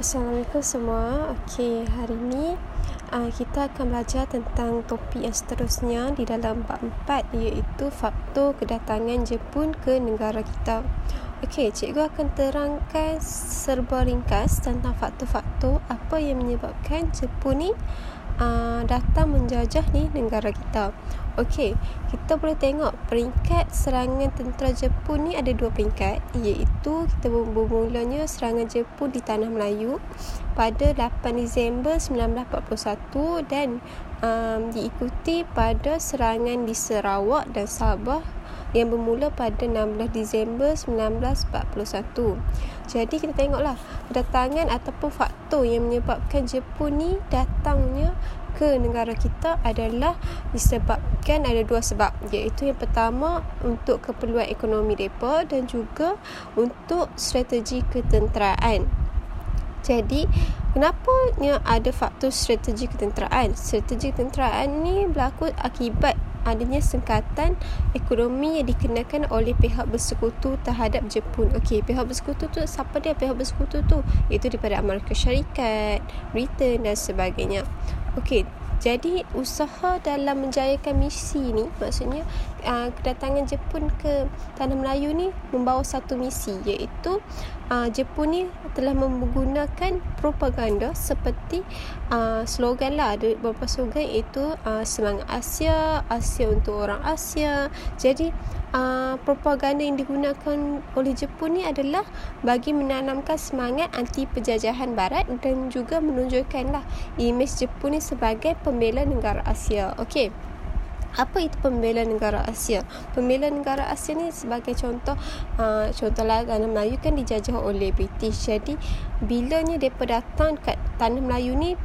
Assalamualaikum semua. Okey, hari ini kita akan belajar tentang topik yang seterusnya di dalam bab 4, iaitu faktor kedatangan Jepun ke negara kita. Okey, cikgu akan terangkan serba ringkas tentang faktor-faktor apa yang menyebabkan Jepun ni datang menjajah ni negara kita. Okey, kita boleh tengok peringkat serangan tentera Jepun ni ada dua peringkat, iaitu kita bermulanya serangan Jepun di tanah Melayu pada 8 Disember 1941 dan diikuti pada serangan di Sarawak dan Sabah yang bermula pada 16 Disember 1941. Jadi kita tengoklah kedatangan ataupun faktor yang menyebabkan Jepun ni datangnya ke negara kita adalah disebabkan ada dua sebab, iaitu yang pertama untuk keperluan ekonomi mereka dan juga untuk strategi ketenteraan. Jadi kenapanya ada faktor strategi ketenteraan? Strategi ketenteraan ni berlaku akibat adanya sengkatan ekonomi yang dikenakan oleh pihak bersekutu terhadap Jepun. Okey, pihak bersekutu tu siapa dia? Pihak bersekutu tu iaitu daripada Amerika Syarikat, Britain dan sebagainya. Okey, jadi usaha dalam menjayakan misi ni, maksudnya kedatangan Jepun ke tanah Melayu ni membawa satu misi, iaitu Jepun ni telah menggunakan propaganda seperti slogan lah, ada beberapa slogan iaitu semangat Asia, Asia untuk orang Asia. Jadi propaganda yang digunakan oleh Jepun ni adalah bagi menanamkan semangat anti penjajahan barat dan juga menunjukkanlah imej Jepun ni sebagai pembela negara Asia. Okey, apa itu pembela negara Asia? Pembela negara Asia ni sebagai contohlah tanah Melayu kan dijajah oleh British. Jadi bilanya mereka datang kat tanah Melayu ni,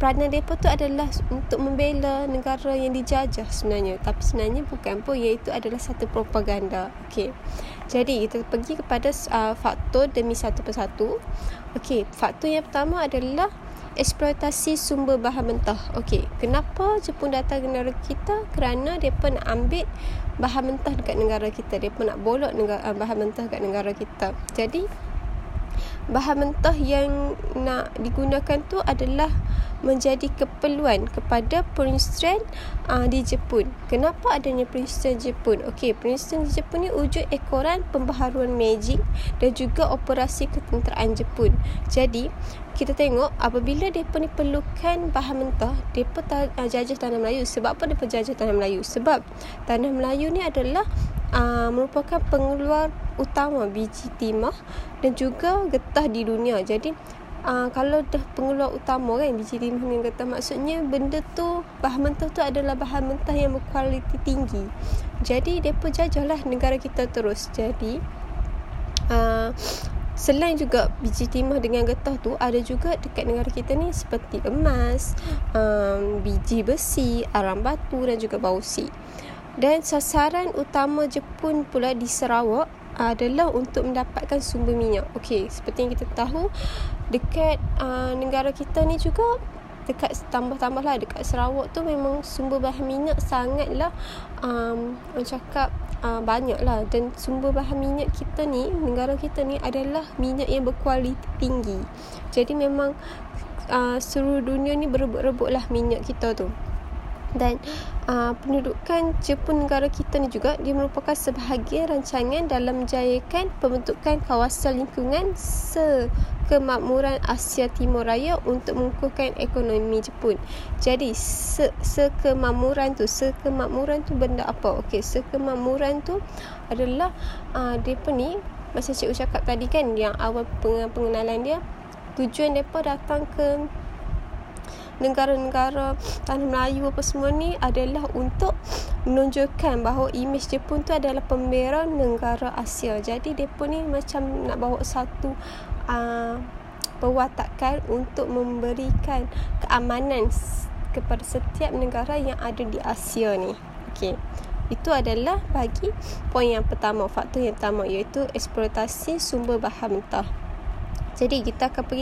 peranan mereka tu adalah untuk membela negara yang dijajah sebenarnya. Tapi sebenarnya bukan pun, iaitu adalah satu propaganda. Okey, jadi kita pergi kepada faktor demi satu persatu. Okey, faktor yang pertama adalah eksploitasi sumber bahan mentah. Okey, kenapa Jepun datang ke negara kita? Kerana mereka nak ambil bahan mentah dekat negara kita. Mereka nak bolot bahan mentah dekat negara kita. Jadi bahan mentah yang nak digunakan tu adalah menjadi keperluan kepada perindustrian di Jepun. Kenapa adanya perindustrian Jepun? Okey, perindustrian di Jepun ni wujud ekoran pembaharuan Meiji dan juga operasi ketenteraan Jepun. Jadi kita tengok apabila mereka ni perlukan bahan mentah, mereka jajah tanah Melayu. Sebab apa mereka jajah tanah Melayu? Sebab tanah Melayu ni adalah merupakan pengeluar utama biji timah dan juga getah di dunia. Jadi kalau dah pengeluar utama kan, biji timah dengan getah, maksudnya benda tu, bahan mentah tu adalah bahan mentah yang berkualiti tinggi. Jadi mereka jajahlah negara kita terus. Jadi selain juga biji timah dengan getah tu, ada juga dekat negara kita ni seperti emas, biji besi, aram batu dan juga bausit. Dan sasaran utama Jepun pula di Sarawak adalah untuk mendapatkan sumber minyak. Okey, seperti yang kita tahu dekat negara kita ni juga, dekat tambah-tambahlah dekat Sarawak tu memang sumber bahan minyak sangatlah banyaklah. Dan sumber bahan minyak kita ni, negara kita ni adalah minyak yang berkualiti tinggi. Jadi memang seluruh dunia ni berebut-rebutlah minyak kita tu. Dan pendudukan Jepun negara kita ni juga, dia merupakan sebahagian rancangan dalam menjayakan pembentukan kawasan lingkungan sekemakmuran Asia Timur Raya untuk mengukuhkan ekonomi Jepun. Jadi sekemakmuran tu benda apa? Okey, sekemakmuran tu adalah mereka ni, macam cikgu cakap tadi kan, yang awal pengenalan dia, tujuan mereka datang ke negara-negara tanah Melayu apa semua ni adalah untuk menunjukkan bahawa imej Jepun tu adalah pembela negara Asia. Jadi mereka ni macam nak bawa satu pewatakan untuk memberikan keamanan kepada setiap negara yang ada di Asia ni. Okey, itu adalah bagi poin yang pertama, faktor yang pertama, iaitu eksploitasi sumber bahan mentah. Jadi kita akan pergi